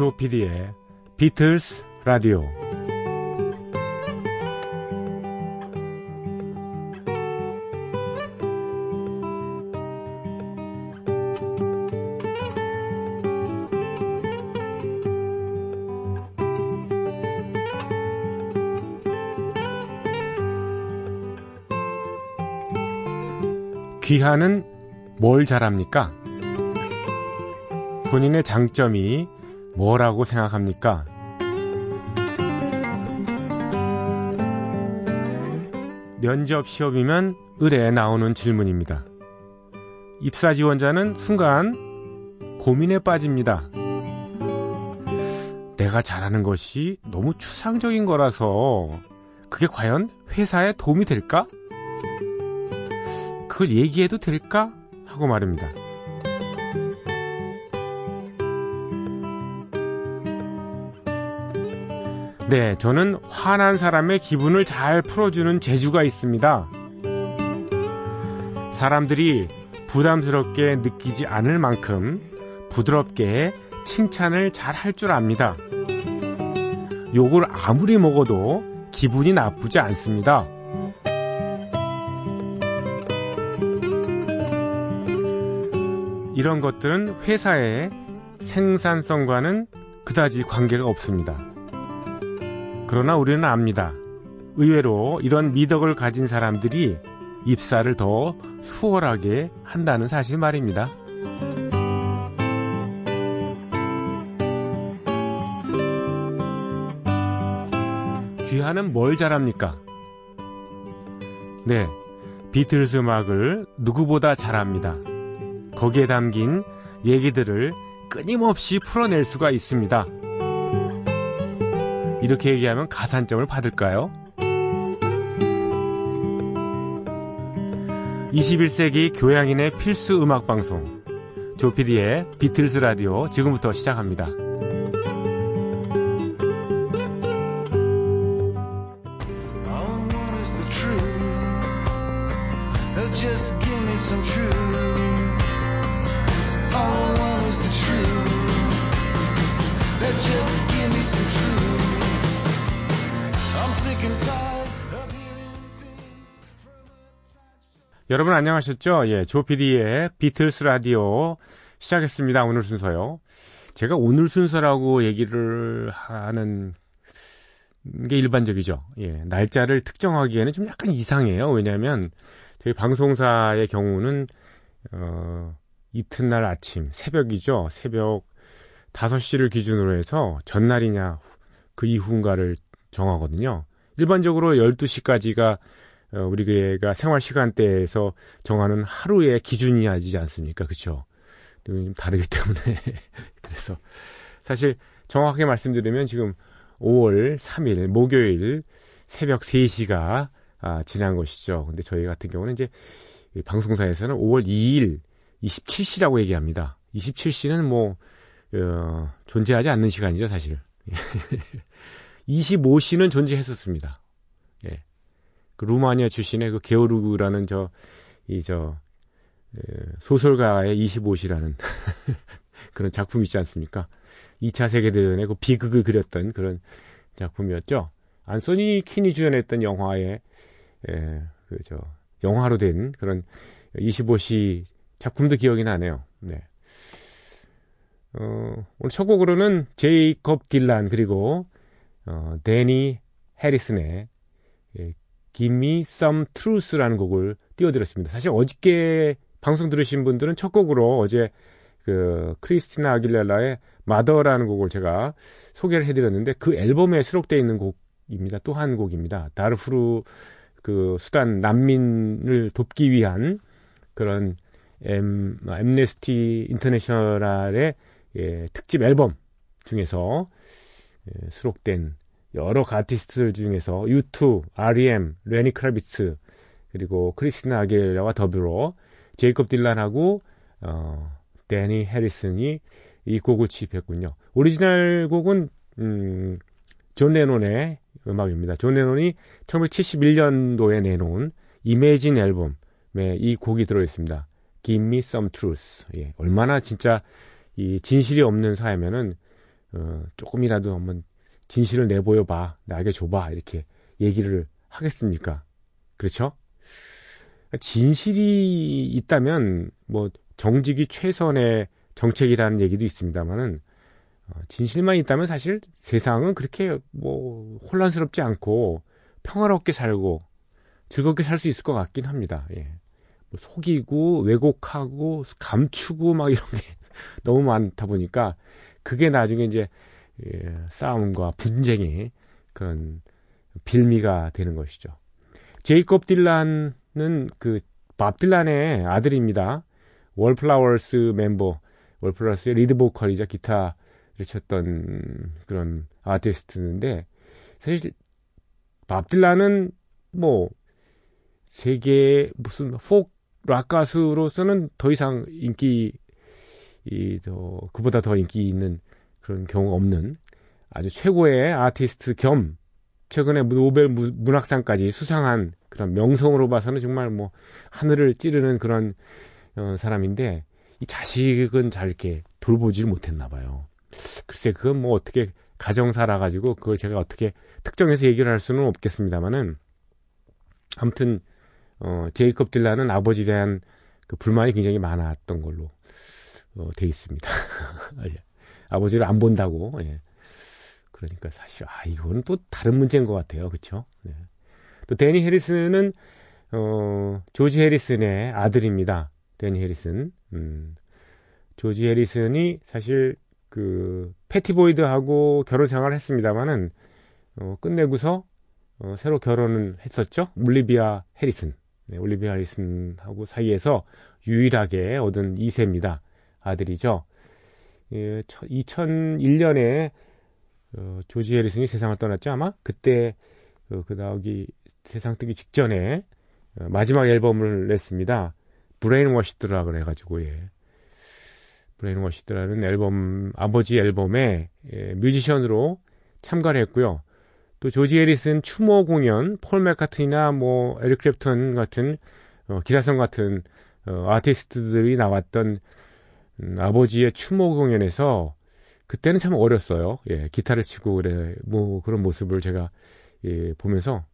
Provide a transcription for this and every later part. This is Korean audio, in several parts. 조PD의 비틀스 라디오. 귀하는 뭘 잘합니까? 본인의 장점이 뭐라고 생각합니까? 면접 시험이면 을에 나오는 질문입니다. 입사 지원자는 순간 고민에 빠집니다. 내가 잘하는 것이 너무 추상적인 거라서 그게 과연 회사에 도움이 될까? 그걸 얘기해도 될까? 하고 말입니다. 네, 저는 화난 사람의 기분을 잘 풀어주는 재주가 있습니다. 사람들이 부담스럽게 느끼지 않을 만큼 부드럽게 칭찬을 잘 할 줄 압니다. 욕을 아무리 먹어도 기분이 나쁘지 않습니다. 이런 것들은 회사의 생산성과는 그다지 관계가 없습니다. 그러나 우리는 압니다. 의외로 이런 미덕을 가진 사람들이 입사를 더 수월하게 한다는 사실 말입니다. 귀하는 뭘 잘합니까? 네, 비틀즈 음악을 누구보다 잘합니다. 거기에 담긴 얘기들을 끊임없이 풀어낼 수가 있습니다. 이렇게 얘기하면 가산점을 받을까요? 21세기 교양인의 필수 음악방송 조PD의 비틀즈 라디오 지금부터 시작합니다. 여러분 안녕하셨죠? 예, 조PD의 비틀스 라디오 시작했습니다. 오늘 순서요. 제가 오늘 순서라고 얘기를 하는 게 일반적이죠. 예, 날짜를 특정하기에는 좀 약간 이상해요. 왜냐하면 저희 방송사의 경우는 이튿날 아침, 새벽이죠. 새벽 5시를 기준으로 해서 전날이냐 그 이후인가를 정하거든요. 일반적으로 12시까지가 우리가 생활 시간대에서 정하는 하루의 기준이 아니지 않습니까? 그렇죠? 다르기 때문에 그래서 사실 정확하게 말씀드리면 지금 5월 3일 목요일 새벽 3시가 지난 것이죠. 근데 저희 같은 경우는 이제 방송사에서는 5월 2일 27시라고 얘기합니다. 27시는 뭐 존재하지 않는 시간이죠, 사실. 25시는 존재했었습니다. 예. 그 루마니아 출신의 그 게오르그라는 소설가의 25시라는 그런 작품 있지 않습니까? 2차 세계대전의 그 비극을 그렸던 그런 작품이었죠. 안소니 킨이 주연했던 영화의 영화로 된 그런 25시 작품도 기억이 나네요. 네. 오늘 첫 곡으로는 제이콥 딜란 그리고 데니 해리슨의 Give Me Some Truth라는 곡을 띄워드렸습니다. 사실 어저께 방송 들으신 분들은 첫 곡으로 어제 그 크리스티나 아길레라의 Mother라는 곡을 제가 소개를 해드렸는데 그 앨범에 수록되어 있는 곡입니다. 또 한 곡입니다. 다르푸르 그 수단 난민을 돕기 위한 그런 엠네스티 인터내셔널의 특집 앨범 중에서 수록된 여러 아티스트들 중에서 U2, R.E.M, 레니 크라비츠 그리고 크리스티나 아길레라와 더불어 제이콥 딜란하고 데니 해리슨이 이 곡을 취입했군요. 오리지널 곡은 존 레논의 음악입니다. 존 레논이 1971년도에 내놓은 이매진 앨범에 이 곡이 들어있습니다. Give me some truth. 예, 얼마나 진짜 이 진실이 없는 사회면은 조금이라도 한번 진실을 내보여봐, 나에게 줘봐, 이렇게 얘기를 하겠습니까? 그렇죠? 진실이 있다면 뭐 정직이 최선의 정책이라는 얘기도 있습니다만은, 진실만 있다면 사실 세상은 그렇게 뭐 혼란스럽지 않고 평화롭게 살고 즐겁게 살 수 있을 것 같긴 합니다. 예. 뭐 속이고 왜곡하고 감추고 막 이런 게 너무 많다 보니까 그게 나중에 이제 싸움과 분쟁의 그런 빌미가 되는 것이죠. 제이콥 딜란은 그 밥 딜란의 아들입니다. 월플라워스 멤버, 월플라워스의 리드 보컬이자 기타 쳤던 그런 아티스트인데, 사실 밥 딜란은 뭐 세계 무슨 포크 락 가수로서는 더 이상 그보다 더 인기 있는 그런 경우 없는 아주 최고의 아티스트 겸 최근에 노벨 문학상까지 수상한 그런 명성으로 봐서는 정말 뭐 하늘을 찌르는 그런 사람인데, 이 자식은 잘 이렇게 돌보질 못했나 봐요. 글쎄, 그건 뭐 어떻게 가정사라 가지고 그걸 제가 어떻게 특정해서 얘기를 할 수는 없겠습니다만은, 아무튼 제이콥 딜란은 아버지에 대한 그 불만이 굉장히 많았던 걸로 돼 있습니다. 예. 아버지를 안 본다고. 예. 그러니까 사실 이건 또 다른 문제인 것 같아요, 그렇죠? 예. 또 데니 해리슨은 조지 해리슨의 아들입니다. 데니 해리슨, 조지 해리슨이 사실 그 패티 보이드하고 결혼 생활을 했습니다만은 끝내고서 새로 결혼을 했었죠. 올리비아 해리슨, 네, 올리비아 해리슨하고 사이에서 유일하게 얻은 2세입니다. 아들이죠. 예, 2001년에 조지 해리슨이 세상을 떠났죠. 아마 그때 그 나오기 세상 뜨기 직전에 마지막 앨범을 냈습니다. 브레인워시드라 그래가지고, 예. 브레인워시드라는 앨범, 아버지 앨범에 뮤지션으로 참가를 했고요. 또 조지 해리슨 추모 공연, 폴 맥카트니나 뭐 에릭 클랩튼 같은 기라성 같은 아티스트들이 나왔던 아버지의 추모 공연에서, 그때는 참 어렸어요. 예, 기타를 치고 그래 뭐 그런 모습을 제가 보면서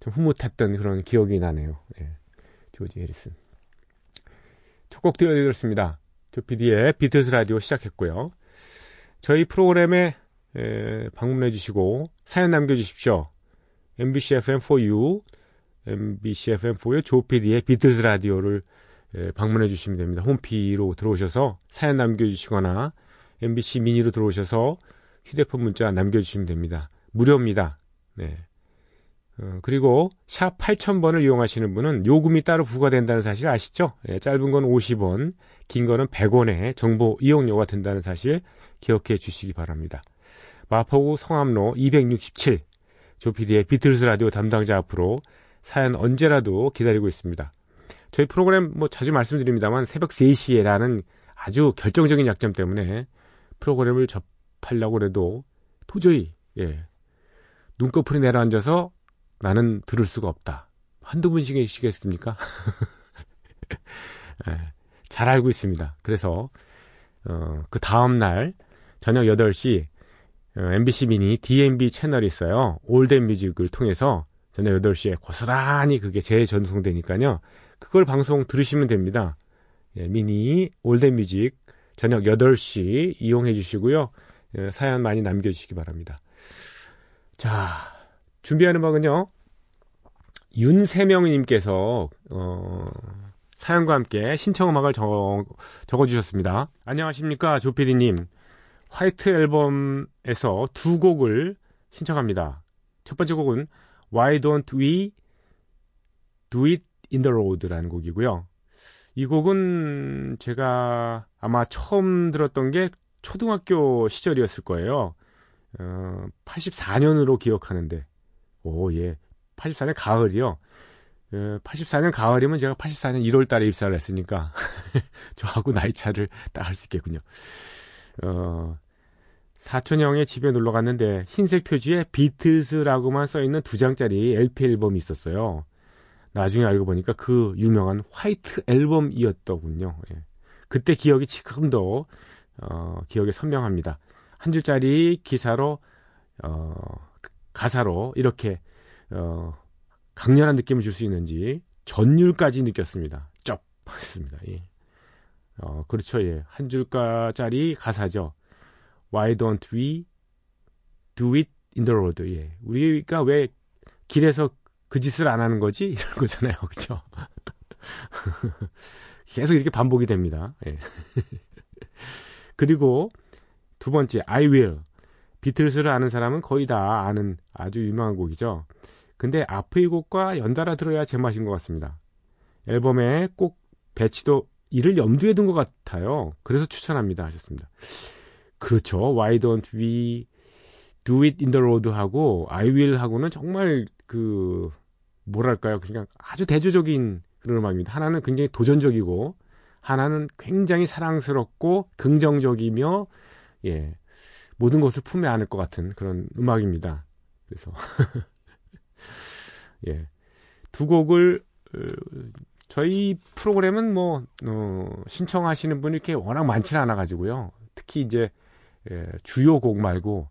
좀 흐뭇했던 그런 기억이 나네요. 예, 조지 해리슨. 첫 곡 들려드렸습니다. 조피디의 비틀즈 라디오 시작했고요. 저희 프로그램에 방문해 주시고 사연 남겨주십시오. MBC FM4U, MBC FM4U 조피디의 비틀즈 라디오를 방문해 주시면 됩니다. 홈피로 들어오셔서 사연 남겨주시거나 MBC 미니로 들어오셔서 휴대폰 문자 남겨주시면 됩니다. 무료입니다. 네. 그리고 샵 8000번을 이용하시는 분은 요금이 따로 부과된다는 사실 아시죠? 예, 짧은 건 50원, 긴 거는 100원의 정보 이용료가 든다는 사실 기억해 주시기 바랍니다. 마포구 성암로 267, 조피디의 비틀즈 라디오 담당자 앞으로 사연 언제라도 기다리고 있습니다. 저희 프로그램 뭐 자주 말씀드립니다만 새벽 3시에라는 아주 결정적인 약점 때문에 프로그램을 접하려고 해도 도저히, 예, 눈꺼풀이 내려앉아서 나는 들을 수가 없다. 한두 분씩이시겠습니까? 예, 잘 알고 있습니다. 그래서 그 다음날 저녁 8시 MBC 미니 DMB 채널이 있어요. 올댓뮤직을 통해서 저녁 8시에 고스란히 그게 재전송되니까요. 그걸 방송 들으시면 됩니다. 예, 미니 올댓뮤직 저녁 8시 이용해 주시고요. 예, 사연 많이 남겨주시기 바랍니다. 자, 준비하는 음악은요, 윤세명님께서 사연과 함께 신청음악을 적어주셨습니다. 안녕하십니까, 조피디님. 화이트 앨범에서 2곡을 신청합니다. 첫 번째 곡은 Why Don't We Do It in the Road라는 곡이고요. 이 곡은 제가 아마 처음 들었던 게 초등학교 시절이었을 거예요. 84년으로 기억하는데, 오, 예. 84년 가을이요. 84년 가을이면 제가 84년 1월 달에 입사를 했으니까 저하고 나이차를 딱 할 수 있겠군요. 사촌 형의 집에 놀러 갔는데 흰색 표지에 비틀즈라고만 써있는 2장짜리 LP 앨범이 있었어요. 나중에 알고 보니까 그 유명한 화이트 앨범이었더군요. 예. 그때 기억이 지금도 기억에 선명합니다. 한 줄짜리 기사로 가사로 이렇게 강렬한 느낌을 줄 수 있는지 전율까지 느꼈습니다. 쩝 했습니다. 예. 그렇죠. 예. 한 줄짜리 가사죠. Why don't we do it in the road? 예. 우리가 왜 길에서 그 짓을 안 하는 거지? 이런 거잖아요. 그렇죠? 계속 이렇게 반복이 됩니다. 예. 그리고 두 번째, I Will. 비틀스를 아는 사람은 거의 다 아는 아주 유명한 곡이죠. 근데 앞의 곡과 연달아 들어야 제맛인 것 같습니다. 앨범에 꼭 배치도 이를 염두에 둔 것 같아요. 그래서 추천합니다 하셨습니다. 그렇죠. Why don't we do it in the road 하고 I will 하고는 정말 그 뭐랄까요. 그냥 아주 대조적인 그런 음악입니다. 하나는 굉장히 도전적이고 하나는 굉장히 사랑스럽고 긍정적이며 예, 모든 것을 품에 안을 것 같은 그런 음악입니다. 그래서 예, 두 곡을 저희 프로그램은 뭐 신청하시는 분이 이렇게 워낙 많지는 않아가지고요. 특히 이제 주요 곡 말고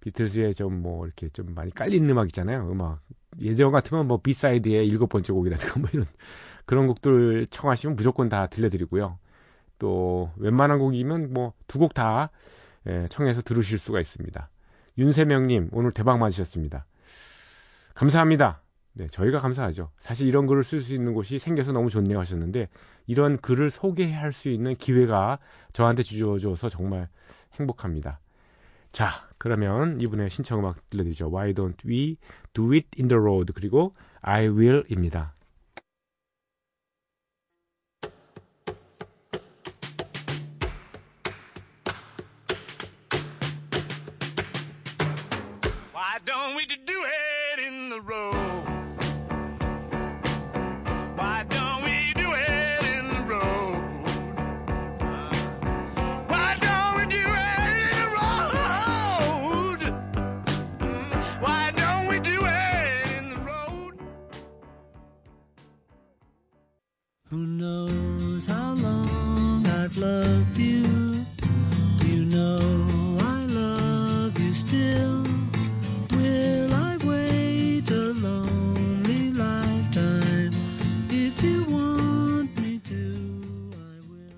비틀즈의 좀 뭐 이렇게 좀 많이 깔린 음악 있잖아요. 음악 예전 같으면 뭐 비사이드의 7번째 곡이라든가 뭐 이런 그런 곡들 청하시면 무조건 다 들려드리고요. 또 웬만한 곡이면 뭐 두 곡 다 청해서 들으실 수가 있습니다. 윤세명님 오늘 대박 맞으셨습니다. 감사합니다. 네, 저희가 감사하죠. 사실 이런 글을 쓸 수 있는 곳이 생겨서 너무 좋네요 하셨는데 이런 글을 소개할 수 있는 기회가 저한테 주어져서 정말 행복합니다. 자, 그러면 이분의 신청음악 들려드리죠. Why don't we do it in the road 그리고 I will입니다. Why don't we do it in the road? Why don't we do it in the road? Why don't we do it in the road? Why don't we do it in the road? Who knows how long I've loved you? You know I love you still. Will I wait a lonely lifetime? If you want me to, I will.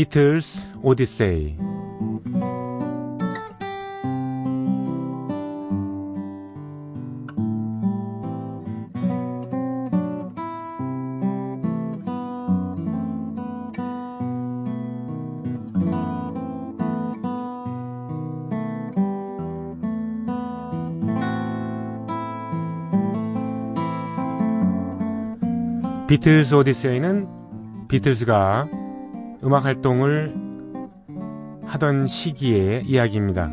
비틀스 오디세이. 비틀스 오디세이는 비틀스가 음악 활동을 하던 시기의 이야기입니다.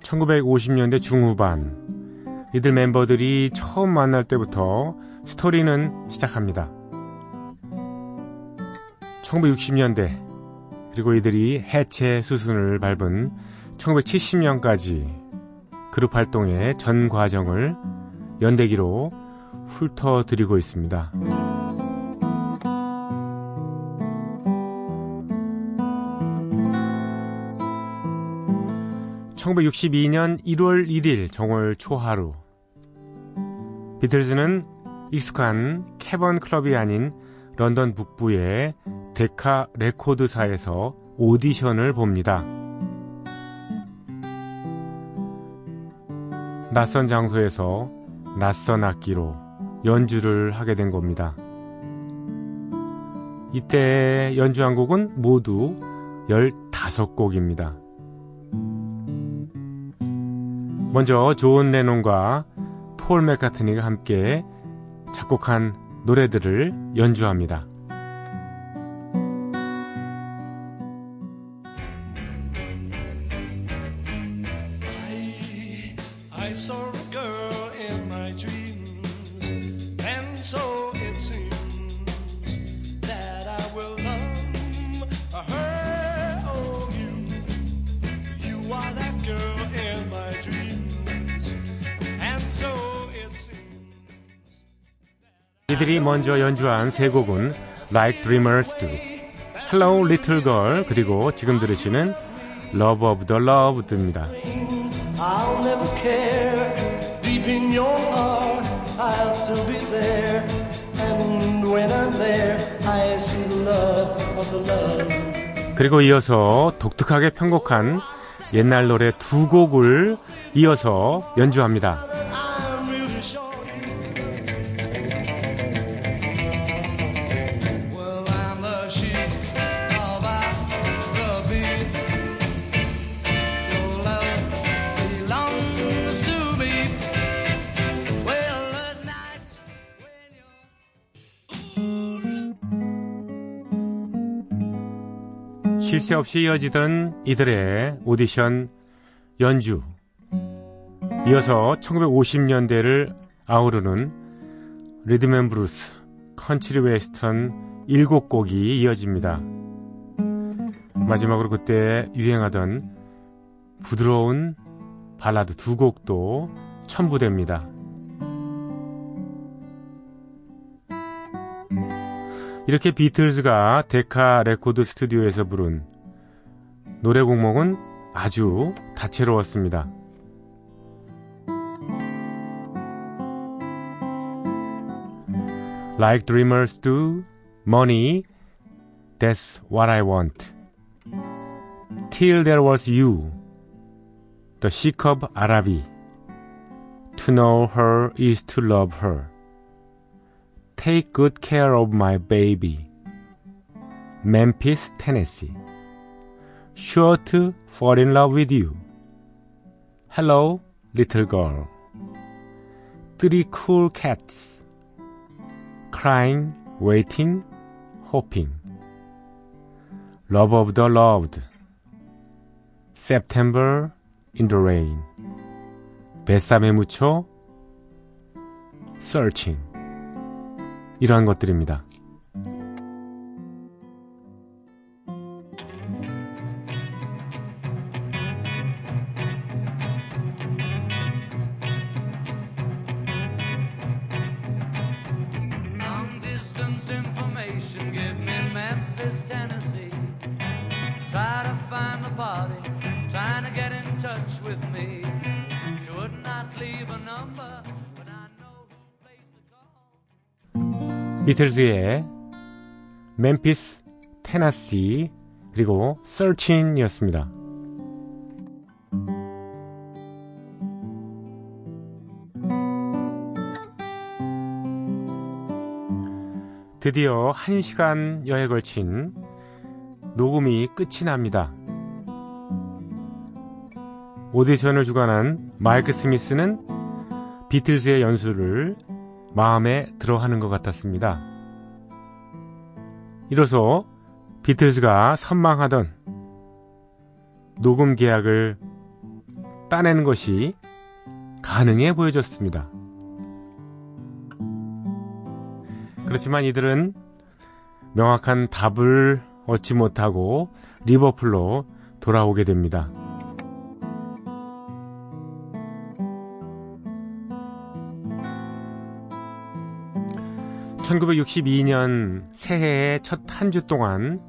1950년대 중후반 이들 멤버들이 처음 만날 때부터 스토리는 시작합니다. 1960년대 그리고 이들이 해체 수순을 밟은 1970년까지 그룹 활동의 전 과정을 연대기로 훑어드리고 있습니다. (1962년 1월 1일 정월 초하루 비틀즈는 익숙한 캐번 클럽이 아닌 런던 북부의 데카 레코드사에서 오디션을 봅니다. 낯선 장소에서 낯선 악기로 연주를 하게 된 겁니다. 이때 연주한 곡은 모두 15곡입니다. 먼저 존 레논과 폴 맥카트니가 함께 작곡한 노래들을 연주합니다. I saw a girl in my dreams, and so it seems that I will love her, oh you. You are that girl in my dreams, and so it seems. 이들이 먼저 연주한 세 곡은 Like Dreamers Do, Hello Little Girl, 그리고 지금 들으시는 Love of the Loved입니다. I'll never care, deep in your heart, I'll still be there, and when I'm there, I see the love of the love. 그리고 이어서 독특하게 편곡한 옛날 노래 두 곡을 이어서 연주합니다. 쉴 새 없이 이어지던 이들의 오디션 연주, 이어서 1950년대를 아우르는 리듬앤브루스, 컨트리 웨스턴 7곡이 이어집니다. 마지막으로 그때 유행하던 부드러운 발라드 2곡도 첨부됩니다. 이렇게 비틀즈가 데카 레코드 스튜디오에서 부른 노래 공명은 아주 다채로웠습니다. Like Dreamers Do, Money, That's What I Want, Till There Was You, The Sheikh of Arabi, To Know Her Is To Love Her, Take Good Care of My Baby, Memphis, Tennessee, Sure to Fall in Love with You, Hello, Little Girl, Three Cool Cats, Crying, Waiting, Hoping, Love of the Loved, September in the Rain, 뱃삼에 묻혀, Searching. 이러한 것들입니다. Long distance information, give me Memphis, Tennessee. Try to find the body, trying to get in touch with me. She would not leave a number. 비틀즈의 멤피스, 테네시, 그리고 서칭이었습니다. 드디어 1시간여에 걸친 녹음이 끝이 납니다. 오디션을 주관한 마이크 스미스는 비틀즈의 연주를 마음에 들어하는 것 같았습니다. 이로써 비틀즈가 선망하던 녹음 계약을 따내는 것이 가능해 보여졌습니다. 그렇지만 이들은 명확한 답을 얻지 못하고 리버풀로 돌아오게 됩니다. 그 1962년 새해의 첫 한 주 동안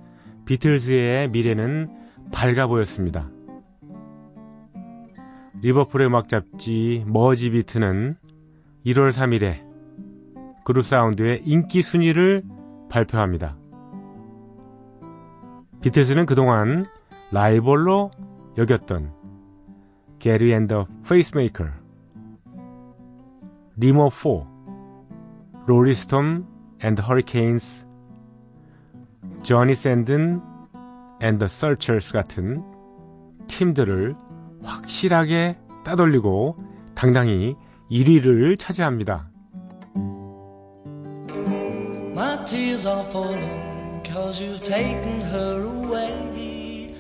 비틀즈의 미래는 밝아 보였습니다. 리버풀의 음악 잡지 머지 비트는 1월 3일에 그룹 사운드의 인기 순위를 발표합니다. 비틀즈는 그동안 라이벌로 여겼던 게리 앤 더 페이스메이커, 리머 4, 롤리스톰 and the Hurricanes, 조니 샌든 and the Searchers 같은 팀들을 확실하게 따돌리고 당당히 1위를 차지합니다. My tears are falling cause you've taken her away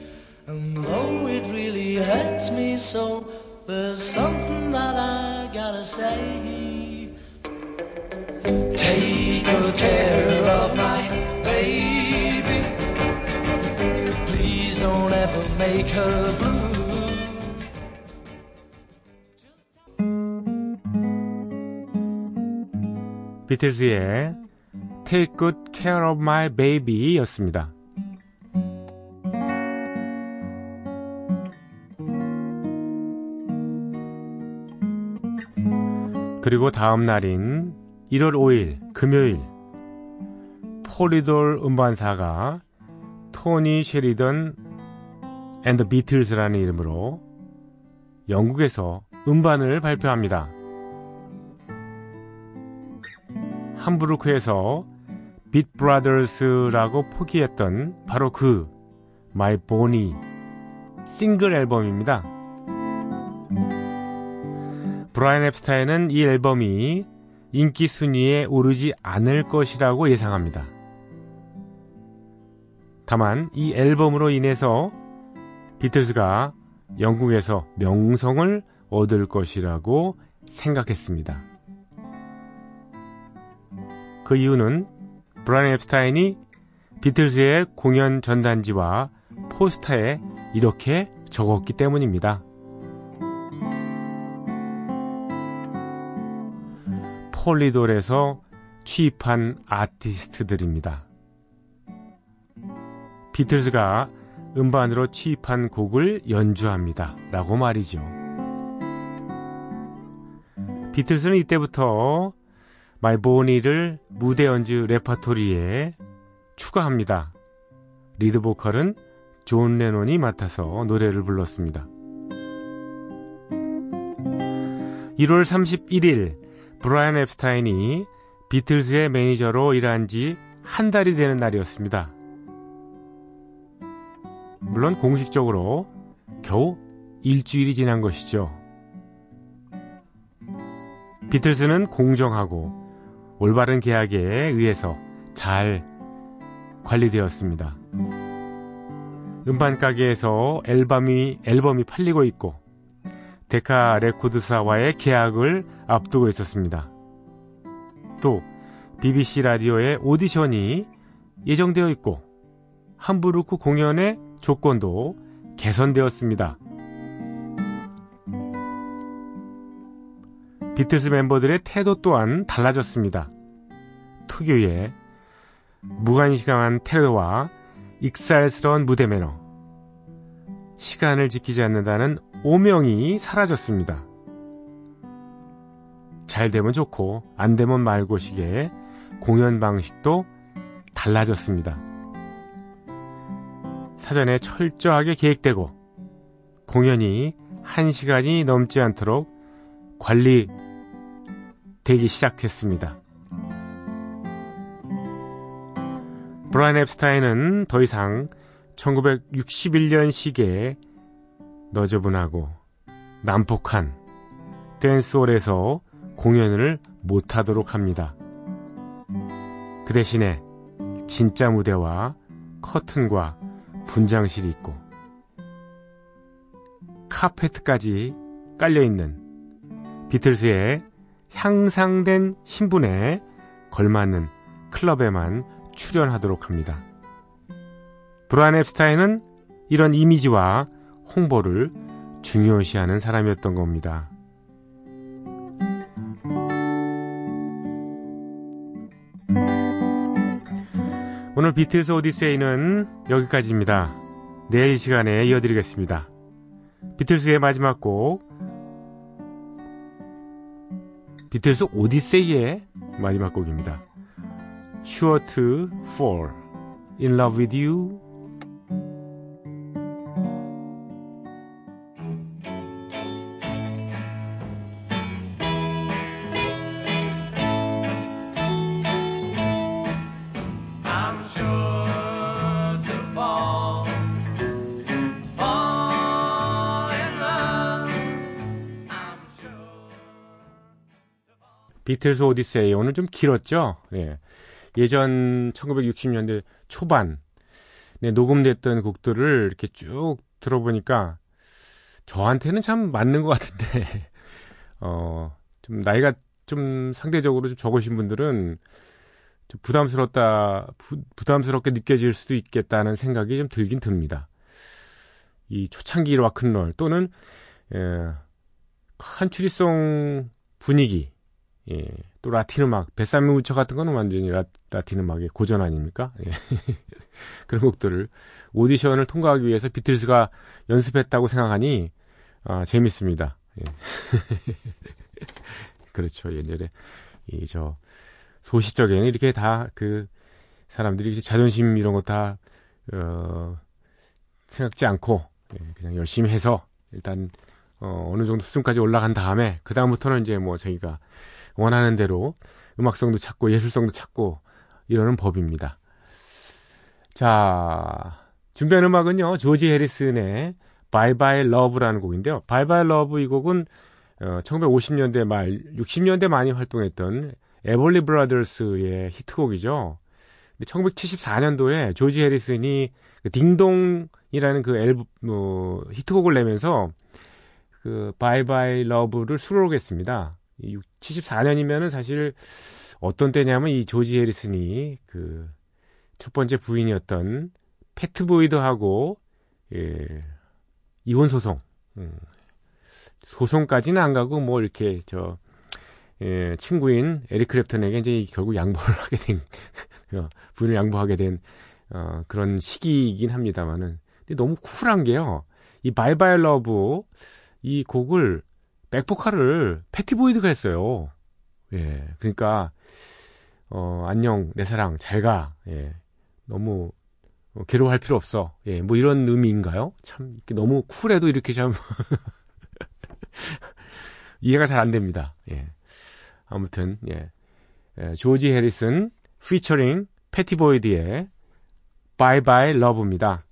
And though it really hurts me so There's something that I gotta say Take good care of my baby Please don't ever make her blue 비틀즈의 Take Good Care of My Baby 였습니다. 그리고 다음 날인 1월 5일 금요일 폴리돌 음반사가 토니 셰리던 앤드 비틀즈라는 이름으로 영국에서 음반을 발표합니다. 함부르크에서 빛 브라더스라고 포기했던 바로 그 마이 보니 싱글 앨범입니다. 브라이언 앱스타인은 이 앨범이 인기 순위에 오르지 않을 것이라고 예상합니다. 다만 이 앨범으로 인해서 비틀즈가 영국에서 명성을 얻을 것이라고 생각했습니다. 그 이유는 브라이언 앱스타인이 비틀즈의 공연 전단지와 포스터에 이렇게 적었기 때문입니다. 폴리돌에서 취입한 아티스트들입니다. 비틀즈가 음반으로 취입한 곡을 연주합니다. 라고 말이죠. 비틀즈는 이때부터 마이 보니를 무대 연주 레퍼토리에 추가합니다. 리드 보컬은 존 레논이 맡아서 노래를 불렀습니다. 1월 31일 브라이언 앱스타인이 비틀즈의 매니저로 일한 지 한 달이 되는 날이었습니다. 물론 공식적으로 겨우 일주일이 지난 것이죠. 비틀즈는 공정하고 올바른 계약에 의해서 잘 관리되었습니다. 음반 가게에서 앨범이 팔리고 있고 데카 레코드사와의 계약을 앞두고 있었습니다. 또 BBC 라디오의 오디션이 예정되어 있고 함부르크 공연의 조건도 개선되었습니다. 비틀즈 멤버들의 태도 또한 달라졌습니다. 특유의 무관심한 태도와 익살스러운 무대 매너, 시간을 지키지 않는다는 오명이 사라졌습니다. 잘 되면 좋고 안 되면 말고식의 공연 방식도 달라졌습니다. 사전에 철저하게 계획되고 공연이 1시간이 넘지 않도록 관리 되기 시작했습니다. 브라이언 앱스타인은 더 이상 1961년식의 너저분하고 난폭한 댄스홀에서 공연을 못하도록 합니다. 그 대신에 진짜 무대와 커튼과 분장실이 있고 카페트까지 깔려있는 비틀즈의 향상된 신분에 걸맞는 클럽에만 출연하도록 합니다. 브라이언 앱스타인은 이런 이미지와 홍보를 중요시하는 사람이었던 겁니다. 오늘 비틀즈 오디세이는 여기까지입니다. 내일 이 시간에 이어드리겠습니다. 비틀즈의 마지막 곡 비틀즈 오디세이의 마지막 곡입니다. Sure to Fall In Love With You 비틀스 오디세이 오늘 좀 길었죠. 예. 예전 1960년대 초반에 녹음됐던 곡들을 이렇게 쭉 들어보니까 저한테는 참 맞는 것 같은데 좀 나이가 좀 상대적으로 좀 적으신 분들은 좀 부담스럽게 느껴질 수도 있겠다는 생각이 좀 들긴 듭니다. 이 초창기 락큰롤 또는 컨트리송 분위기, 예, 또 라틴 음악, 뱃삼의 우처 같은 거는 완전히 라틴 음악의 고전 아닙니까? 예. 그런 곡들을 오디션을 통과하기 위해서 비틀즈가 연습했다고 생각하니 재밌습니다. 예. 그렇죠. 옛날에 이 저 소시적에는 이렇게 다 그 사람들이 자존심 이런 거 다 생각지 않고 그냥 열심히 해서 일단 어느 정도 수준까지 올라간 다음에 그 다음부터는 이제 뭐 저희가 원하는 대로 음악성도 찾고 예술성도 찾고 이러는 법입니다. 자, 준비한 음악은요 조지 해리슨의 Bye Bye Love라는 곡인데요. Bye Bye Love 이 곡은 1950년대 말 60년대 많이 활동했던 에벌리 브라더스의 히트곡이죠. 1974년도에 조지 해리슨이 딩동이라는 그 히트곡을 내면서 그 바이바이 러브를 수록했습니다. 74년이면은 사실 어떤 때냐면 이 조지 해리슨이 그 첫 번째 부인이었던 패티 보이드하고 이혼 소송 소송까지는 안 가고 뭐 이렇게 저 친구인 에릭 클랩턴에게 이제 결국 양보를 하게 된 부인을 양보하게 된 그런 시기이긴 합니다만은 근데 너무 쿨한 게요. 이 바이바이 러브 이 곡을 백보컬을 패티 보이드가 했어요. 예, 그러니까 안녕 내 사랑 잘 가. 예, 너무 괴로워할 필요 없어. 예, 뭐 이런 의미인가요? 참 이렇게 너무 쿨해도 이렇게 참 이해가 잘 안 됩니다. 예, 아무튼 예, 조지 해리슨 피처링 패티 보이드의 바이 바이 러브입니다.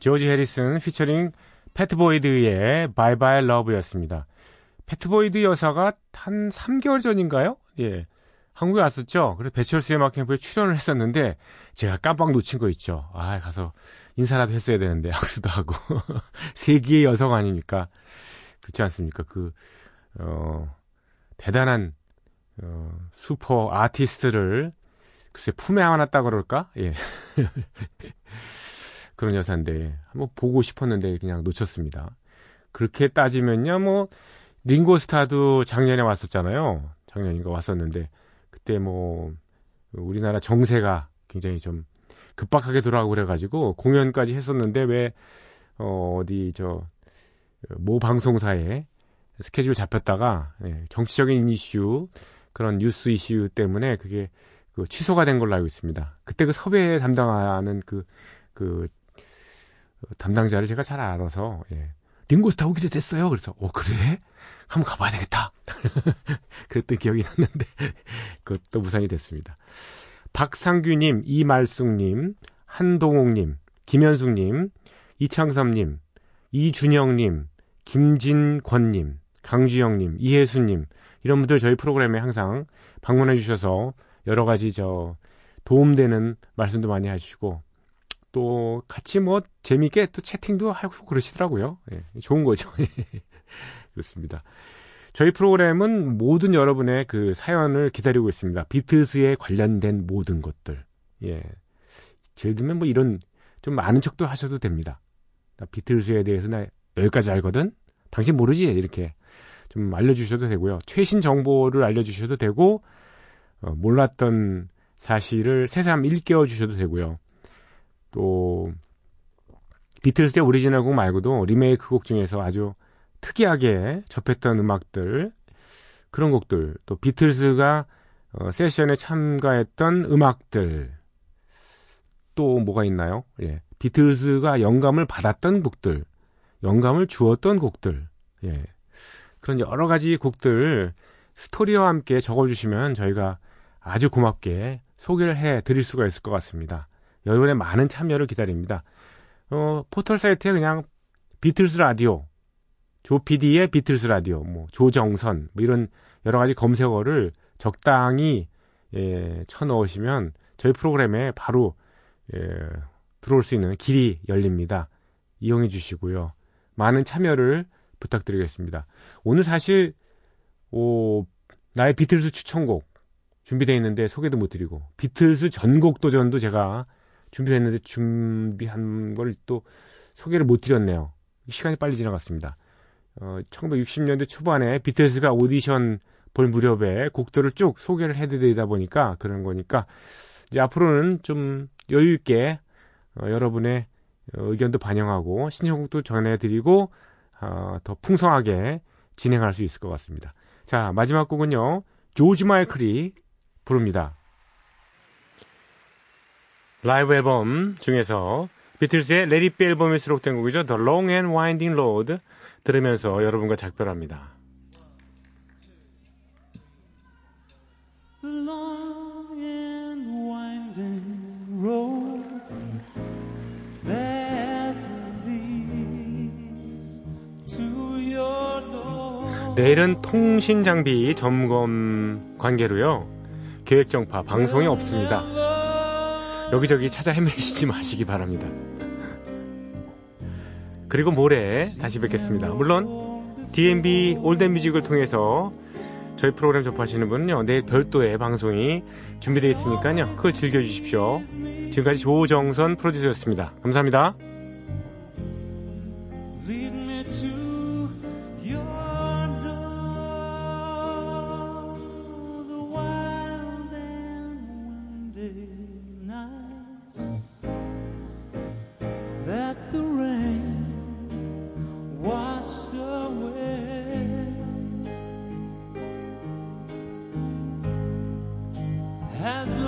조지 해리슨 피처링 패티 보이드의 바이 바이 러브였습니다. 패티 보이드 여사가 한 3개월 전인가요? 예, 한국에 왔었죠. 그래서 배철수의 음악 캠프에 출연을 했었는데 제가 깜빡 놓친 거 있죠. 아, 가서 인사라도 했어야 되는데 악수도 하고 세기의 여성 아닙니까? 그렇지 않습니까? 그 대단한 슈퍼 아티스트를 글쎄 품에 안았다 그럴까? 예. 그런 여사인데 한번 보고 싶었는데 그냥 놓쳤습니다. 그렇게 따지면요 뭐 링고 스타도 작년에 왔었잖아요. 작년인가 왔었는데 그때 뭐 우리나라 정세가 굉장히 좀 급박하게 돌아가고 그래가지고 공연까지 했었는데 왜 어디 저 모 방송사에 스케줄 잡혔다가 정치적인 이슈 그런 뉴스 이슈 때문에 그게 그 취소가 된 걸로 알고 있습니다. 그때 그 섭외 담당하는 그 담당자를 제가 잘 알아서 예. 링고스타 오기로 됐어요. 그래서 그래? 한번 가봐야 되겠다. 그랬던 기억이 났는데 그것도 무산이 됐습니다. 박상규님, 이말숙님, 한동욱님, 김현숙님, 이창섭님, 이준영님, 김진권님, 강주영님, 이혜수님 이런 분들 저희 프로그램에 항상 방문해 주셔서 여러 가지 저 도움되는 말씀도 많이 해주시고 또 같이 뭐 재미있게 또 채팅도 하고 그러시더라고요. 예, 좋은 거죠. 그렇습니다. 저희 프로그램은 모든 여러분의 그 사연을 기다리고 있습니다. 비틀즈에 관련된 모든 것들. 예, 예를 들면 뭐 이런 좀 아는 척도 하셔도 됩니다. 나 비틀즈에 대해서 나 여기까지 알거든. 당신 모르지? 이렇게 좀 알려주셔도 되고요. 최신 정보를 알려주셔도 되고 몰랐던 사실을 새삼 일깨워 주셔도 되고요. 또 비틀즈의 오리지널 곡 말고도 리메이크 곡 중에서 아주 특이하게 접했던 음악들 그런 곡들, 또 비틀즈가 세션에 참가했던 음악들, 또 뭐가 있나요? 예, 비틀즈가 영감을 받았던 곡들, 영감을 주었던 곡들, 예, 그런 여러 가지 곡들 스토리와 함께 적어주시면 저희가 아주 고맙게 소개를 해드릴 수가 있을 것 같습니다. 여러분의 많은 참여를 기다립니다. 포털 사이트에 그냥 비틀스 라디오, 조PD의 비틀스 라디오, 뭐 조정선 뭐 이런 여러 가지 검색어를 적당히 쳐넣으시면 저희 프로그램에 바로 들어올 수 있는 길이 열립니다. 이용해 주시고요. 많은 참여를 부탁드리겠습니다. 오늘 사실 나의 비틀스 추천곡 준비되어 있는데 소개도 못 드리고, 비틀스 전곡 도전도 제가 준비했는데 준비한 걸 또 소개를 못 드렸네요. 시간이 빨리 지나갔습니다. 1960년대 초반에 비틀스가 오디션 볼 무렵에 곡들을 쭉 소개를 해드리다 보니까 그런 거니까, 이제 앞으로는 좀 여유 있게 여러분의 의견도 반영하고 신청곡도 전해드리고 더 풍성하게 진행할 수 있을 것 같습니다. 자, 마지막 곡은요, 조지 마이클이 부릅니다. 라이브 앨범 중에서 비틀스의 Let It Be 앨범에 수록된 곡이죠. The Long and Winding Road 들으면서 여러분과 작별합니다. The long and winding road that leads to your Lord. 내일은 통신 장비 점검 관계로요, 계획 정파 방송이 없습니다. 여기저기 찾아 헤매시지 마시기 바랍니다. 그리고 모레 다시 뵙겠습니다. 물론 DMB 올댓뮤직을 통해서 저희 프로그램 접하시는 분은요, 내일 별도의 방송이 준비되어 있으니까요, 그걸 즐겨주십시오. 지금까지 조정선 프로듀서였습니다. 감사합니다. Has